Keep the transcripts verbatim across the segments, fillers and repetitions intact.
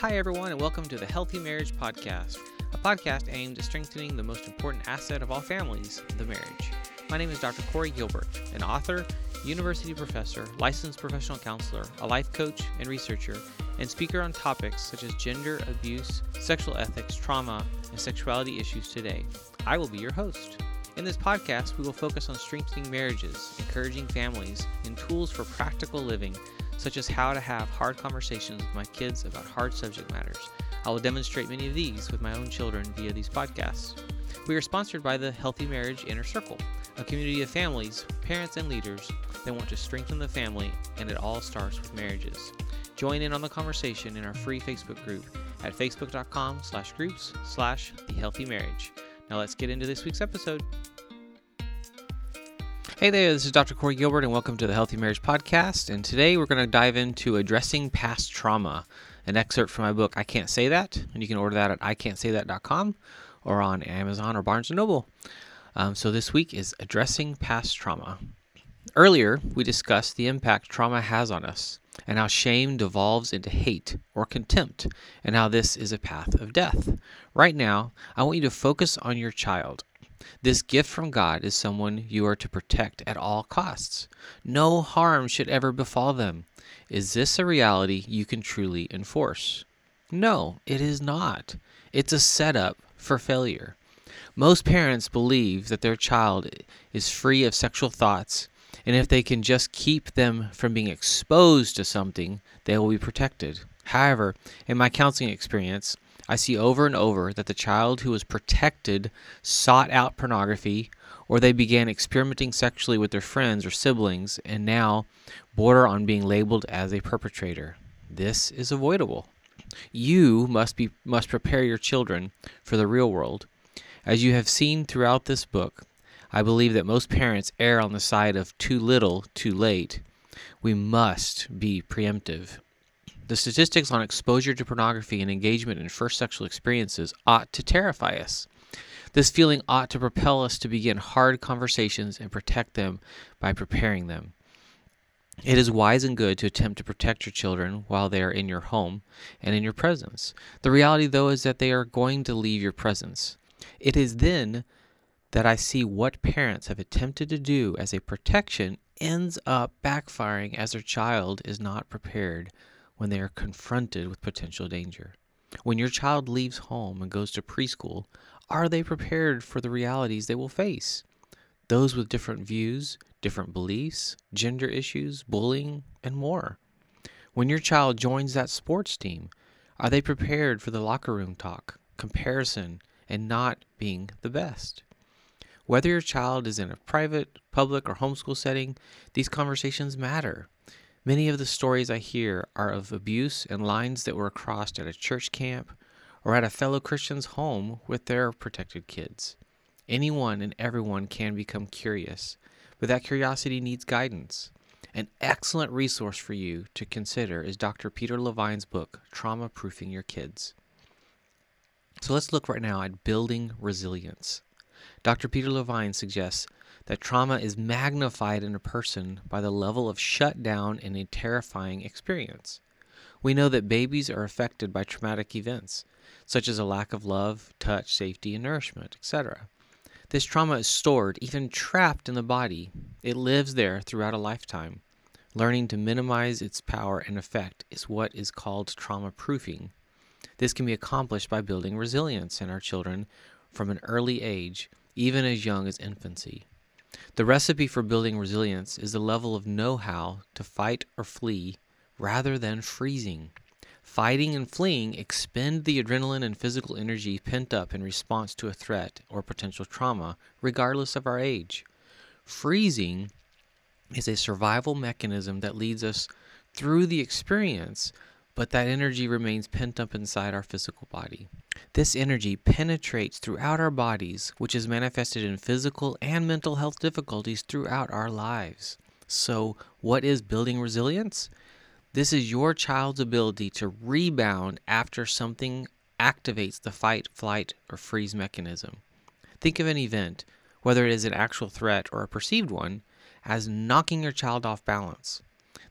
Hi everyone and welcome to the Healthy Marriage Podcast, a podcast aimed at strengthening the most important asset of all families, the marriage. My name is Doctor Corey Gilbert, an author, university professor, licensed professional counselor, a life coach and researcher, and speaker on topics such as gender, abuse, sexual ethics, trauma, and sexuality issues today. I will be your host. In this podcast, we will focus on strengthening marriages, encouraging families, and tools for practical living, such as how to have hard conversations with my kids about hard subject matters. I will demonstrate many of these with my own children via these podcasts. We are sponsored by the Healthy Marriage Inner Circle, a community of families, parents, and leaders that want to strengthen the family, and it all starts with marriages. Join in on the conversation in our free Facebook group at facebook.com slash groups slash the healthy marriage. Now let's get into this week's episode. Hey there, this is Doctor Corey Gilbert, and welcome to the Healthy Marriage Podcast. And today we're going to dive into addressing past trauma, an excerpt from my book, I Can't Say That. And you can order that at I can't say that dot com or on Amazon or Barnes and Noble. Um, so this week is addressing past trauma. Earlier, we discussed the impact trauma has on us and how shame devolves into hate or contempt and how this is a path of death. Right now, I want you to focus on your child. This gift from God is someone you are to protect at all costs. No harm should ever befall them. Is this a reality you can truly enforce? No, it is not. It's a setup for failure. Most parents believe that their child is free of sexual thoughts, and if they can just keep them from being exposed to something, they will be protected. However, in my counseling experience, I see over and over that the child who was protected sought out pornography, or they began experimenting sexually with their friends or siblings and now border on being labeled as a perpetrator. This is avoidable. You must be must prepare your children for the real world. As you have seen throughout this book, I believe that most parents err on the side of too little, too late. We must be preemptive. The statistics on exposure to pornography and engagement in first sexual experiences ought to terrify us. This feeling ought to propel us to begin hard conversations and protect them by preparing them. It is wise and good to attempt to protect your children while they are in your home and in your presence. The reality, though, is that they are going to leave your presence. It is then that I see what parents have attempted to do as a protection ends up backfiring as their child is not prepared when they are confronted with potential danger. When your child leaves home and goes to preschool, are they prepared for the realities they will face? Those with different views, different beliefs, gender issues, bullying, and more. When your child joins that sports team, are they prepared for the locker room talk, comparison, and not being the best? Whether your child is in a private, public, or homeschool setting, these conversations matter. Many of the stories I hear are of abuse and lines that were crossed at a church camp or at a fellow Christian's home with their protected kids. Anyone and everyone can become curious, but that curiosity needs guidance. An excellent resource for you to consider is Doctor Peter Levine's book, Trauma-Proofing Your Kids. So let's look right now at building resilience. Doctor Peter Levine suggests that trauma is magnified in a person by the level of shutdown in a terrifying experience. We know that babies are affected by traumatic events, such as a lack of love, touch, safety, and nourishment, et cetera. This trauma is stored, even trapped in the body. It lives there throughout a lifetime. Learning to minimize its power and effect is what is called trauma-proofing. This can be accomplished by building resilience in our children from an early age, even as young as infancy. The recipe for building resilience is the level of know-how to fight or flee rather than freezing. Fighting and fleeing expend the adrenaline and physical energy pent up in response to a threat or potential trauma, regardless of our age. Freezing is a survival mechanism that leads us through the experience, but that energy remains pent up inside our physical body. This energy penetrates throughout our bodies, which is manifested in physical and mental health difficulties throughout our lives. So, what is building resilience? This is your child's ability to rebound after something activates the fight, flight, or freeze mechanism. Think of an event, whether it is an actual threat or a perceived one, as knocking your child off balance.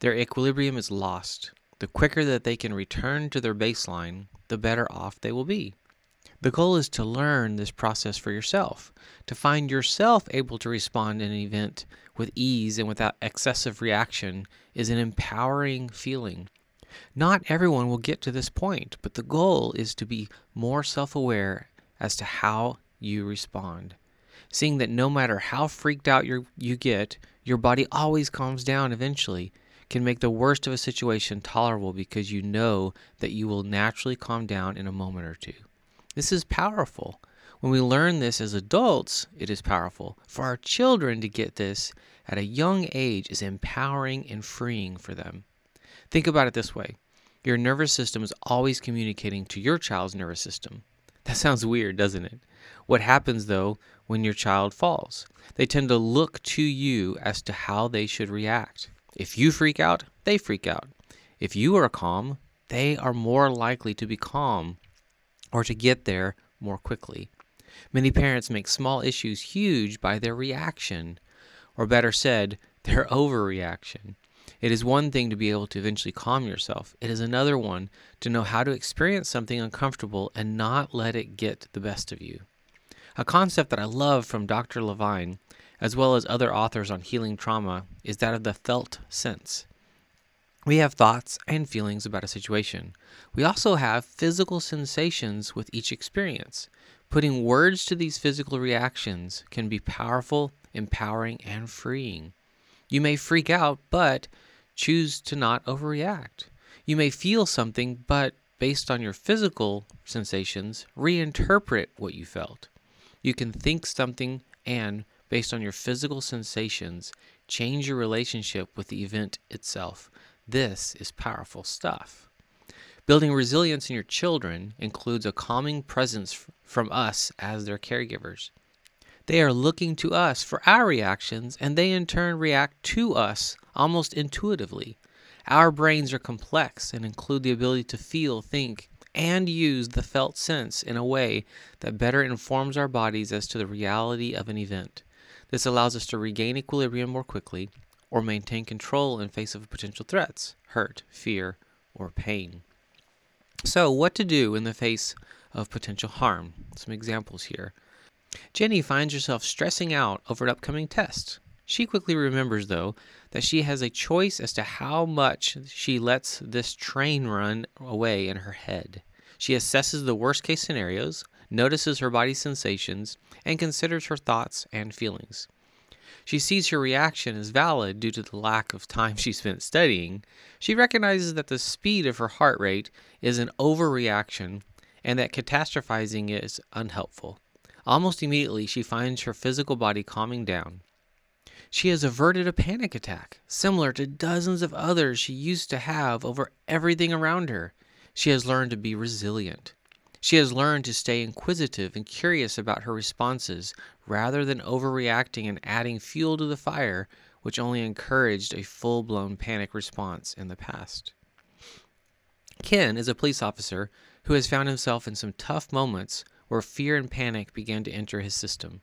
Their equilibrium is lost. The quicker that they can return to their baseline, the better off they will be. The goal is to learn this process for yourself, to find yourself able to respond in an event with ease and without excessive reaction is an empowering feeling. Not everyone will get to this point, but the goal is to be more self-aware as to how you respond. Seeing that no matter how freaked out you you get, your body always calms down eventually can make the worst of a situation tolerable because you know that you will naturally calm down in a moment or two. This is powerful. When we learn this as adults, it is powerful. For our children to get this at a young age is empowering and freeing for them. Think about it this way. Your nervous system is always communicating to your child's nervous system. That sounds weird, doesn't it? What happens, though, when your child falls? They tend to look to you as to how they should react. If you freak out, they freak out. If you are calm, they are more likely to be calm or to get there more quickly. Many parents make small issues huge by their reaction, or better said, their overreaction. It is one thing to be able to eventually calm yourself. It is another one to know how to experience something uncomfortable and not let it get the best of you. A concept that I love from Doctor Levine, as well as other authors on healing trauma, is that of the felt sense. We have thoughts and feelings about a situation. We also have physical sensations with each experience. Putting words to these physical reactions can be powerful, empowering, and freeing. You may freak out, but choose to not overreact. You may feel something, but based on your physical sensations, reinterpret what you felt. You can think something and, based on your physical sensations, change your relationship with the event itself. This is powerful stuff. Building resilience in your children includes a calming presence from us as their caregivers. They are looking to us for our reactions, and they in turn react to us almost intuitively. Our brains are complex and include the ability to feel, think, and use the felt sense in a way that better informs our bodies as to the reality of an event. This allows us to regain equilibrium more quickly or maintain control in face of potential threats, hurt, fear, or pain. So, what to do in the face of potential harm? Some examples here. Jenny finds herself stressing out over an upcoming test. She quickly remembers, though, that she has a choice as to how much she lets this train run away in her head. She assesses the worst-case scenarios, notices her body's sensations, and considers her thoughts and feelings. She sees her reaction as valid due to the lack of time she spent studying. She recognizes that the speed of her heart rate is an overreaction and that catastrophizing is unhelpful. Almost immediately, she finds her physical body calming down. She has averted a panic attack, similar to dozens of others she used to have over everything around her. She has learned to be resilient. She has learned to stay inquisitive and curious about her responses, rather than overreacting and adding fuel to the fire, which only encouraged a full-blown panic response in the past. Ken is a police officer who has found himself in some tough moments where fear and panic began to enter his system.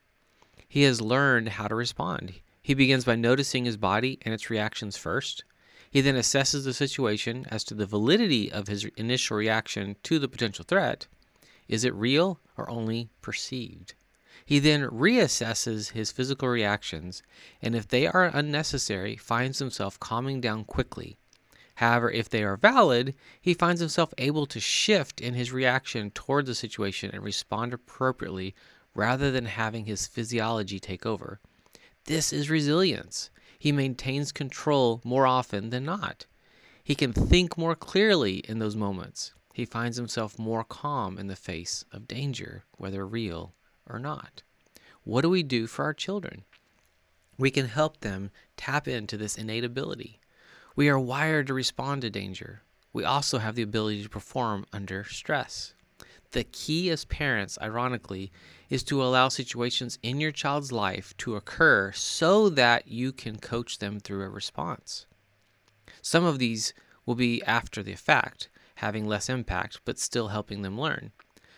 He has learned how to respond. He begins by noticing his body and its reactions first. He then assesses the situation as to the validity of his initial reaction to the potential threat. Is it real or only perceived? He then reassesses his physical reactions, and if they are unnecessary, finds himself calming down quickly. However, if they are valid, he finds himself able to shift in his reaction toward the situation and respond appropriately rather than having his physiology take over. This is resilience. He maintains control more often than not. He can think more clearly in those moments. He finds himself more calm in the face of danger, whether real or not. What do we do for our children? We can help them tap into this innate ability. We are wired to respond to danger. We also have the ability to perform under stress. The key as parents, ironically, is to allow situations in your child's life to occur so that you can coach them through a response. Some of these will be after the fact, having less impact, but still helping them learn.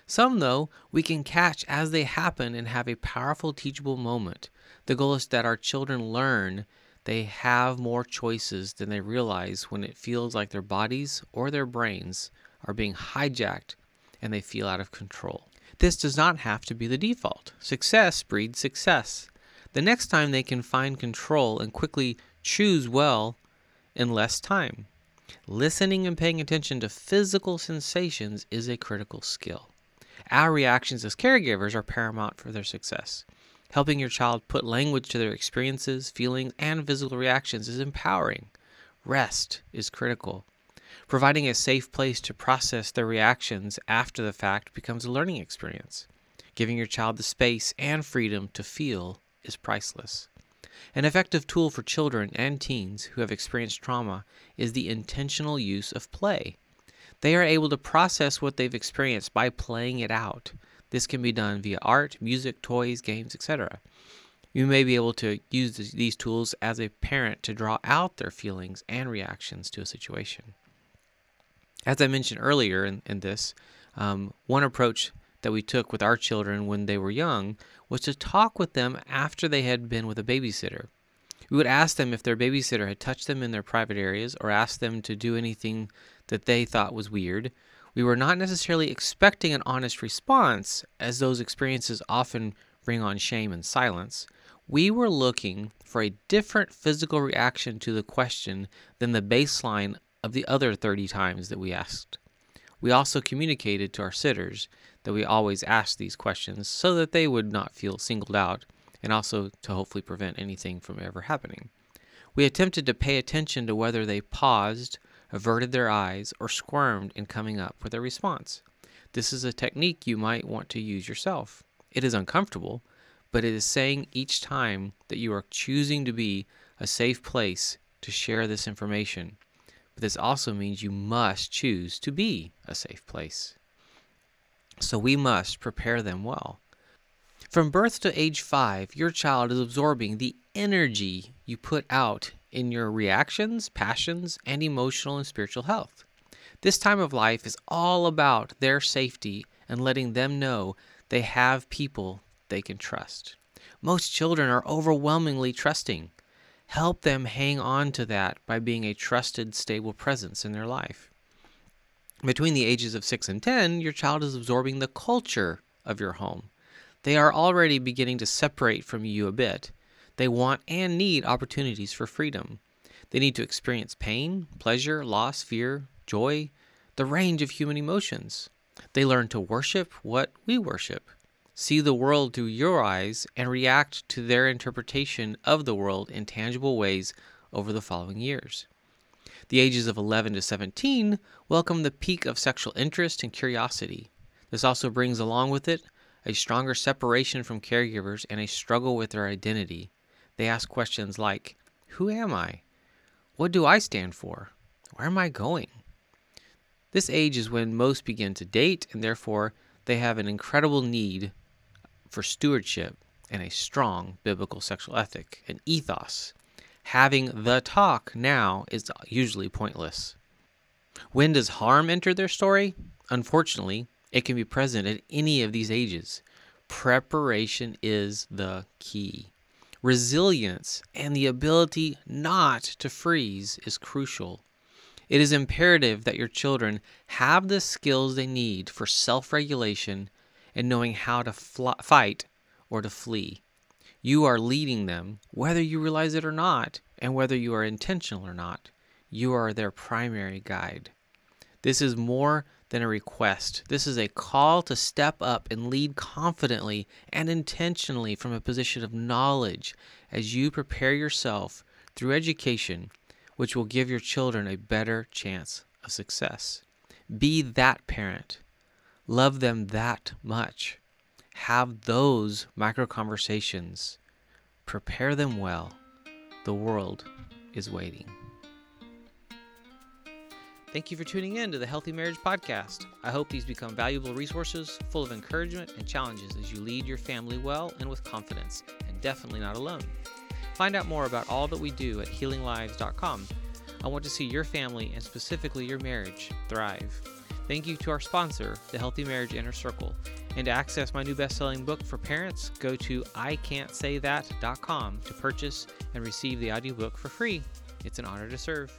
Some, though, we can catch as they happen and have a powerful teachable moment. The goal is that our children learn They have more choices than they realize when it feels like their bodies or their brains are being hijacked and they feel out of control. This does not have to be the default. Success breeds success. The next time they can find control and quickly choose well in less time. Listening and paying attention to physical sensations is a critical skill. Our reactions as caregivers are paramount for their success. Helping your child put language to their experiences, feelings, and physical reactions is empowering. Rest is critical. Providing a safe place to process their reactions after the fact becomes a learning experience. Giving your child the space and freedom to feel is priceless. An effective tool for children and teens who have experienced trauma is the intentional use of play. They are able to process what they've experienced by playing it out. This can be done via art, music, toys, games, et cetera. You may be able to use these tools as a parent to draw out their feelings and reactions to a situation. As I mentioned earlier in, in this, um, one approach that we took with our children when they were young was to talk with them after they had been with a babysitter. We would ask them if their babysitter had touched them in their private areas or asked them to do anything that they thought was weird. We were not necessarily expecting an honest response, as those experiences often bring on shame and silence. We were looking for a different physical reaction to the question than the baseline of the other thirty times that we asked. We also communicated to our sitters that we always asked these questions so that they would not feel singled out, and also to hopefully prevent anything from ever happening. We attempted to pay attention to whether they paused, averted their eyes, or squirmed in coming up with a response. This is a technique you might want to use yourself. It is uncomfortable, but it is saying each time that you are choosing to be a safe place to share this information. But this also means you must choose to be a safe place. So we must prepare them well. From birth to age five, your child is absorbing the energy you put out in your reactions, passions, and emotional and spiritual health. This time of life is all about their safety and letting them know they have people they can trust. Most children are overwhelmingly trusting. Help them hang on to that by being a trusted, stable presence in their life. Between the ages of six and ten, your child is absorbing the culture of your home. They are already beginning to separate from you a bit. They want and need opportunities for freedom. They need to experience pain, pleasure, loss, fear, joy, the range of human emotions. They learn to worship what we worship. See the world through your eyes and react to their interpretation of the world in tangible ways over the following years. The ages of eleven to seventeen welcome the peak of sexual interest and curiosity. This also brings along with it a stronger separation from caregivers and a struggle with their identity. They ask questions like, who am I? What do I stand for? Where am I going? This age is when most begin to date, and therefore they have an incredible need for stewardship and a strong biblical sexual ethic, an ethos. Having the talk now is usually pointless. When does harm enter their story? Unfortunately, it can be present at any of these ages. Preparation is the key. Resilience and the ability not to freeze is crucial. It is imperative that your children have the skills they need for self-regulation and knowing how to fly, fight or to flee. You are leading them, whether you realize it or not, and whether you are intentional or not. You are their primary guide. This is more than a request. This is a call to step up and lead confidently and intentionally from a position of knowledge as you prepare yourself through education, which will give your children a better chance of success. Be that parent. Love them that much. Have those micro conversations. Prepare them well. The world is waiting. Thank you for tuning in to the Healthy Marriage Podcast. I hope these become valuable resources full of encouragement and challenges as you lead your family well and with confidence, and definitely not alone. Find out more about all that we do at Healing Lives dot com. I want to see your family and specifically your marriage thrive. Thank you to our sponsor, the Healthy Marriage Inner Circle. And to access my new best-selling book for parents, go to I Can't Say That dot com to purchase and receive the audiobook for free. It's an honor to serve.